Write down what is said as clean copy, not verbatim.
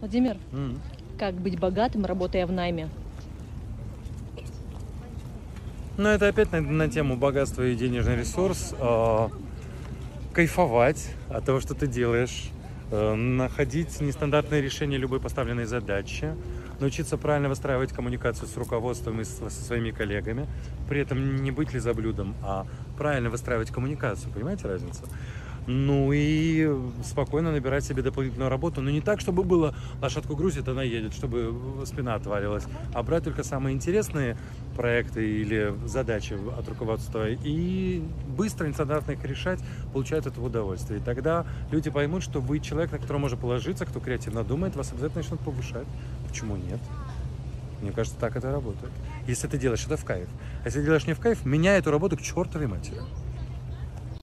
Владимир, как быть богатым, работая в найме? Ну, это опять на тему богатства и денежный ресурс. Кайфовать от того, что ты делаешь. Находить нестандартные решения любой поставленной задачи. Научиться правильно выстраивать коммуникацию с руководством и со своими коллегами. При этом не быть лизоблюдом, а правильно выстраивать коммуникацию. Понимаете разницу? Ну и спокойно набирать себе дополнительную работу. Но не так, чтобы было лошадку грузит, она едет, чтобы спина отвалилась. А брать только самые интересные проекты или задачи от руководства и быстро, нестандартно их решать, получают это в удовольствие. И тогда люди поймут, что вы человек, на которого можно положиться, кто креативно думает, вас обязательно начнут повышать. Почему нет? Мне кажется, так это работает. Если ты делаешь это в кайф. А если ты делаешь не в кайф, меняй эту работу к чертовой матери.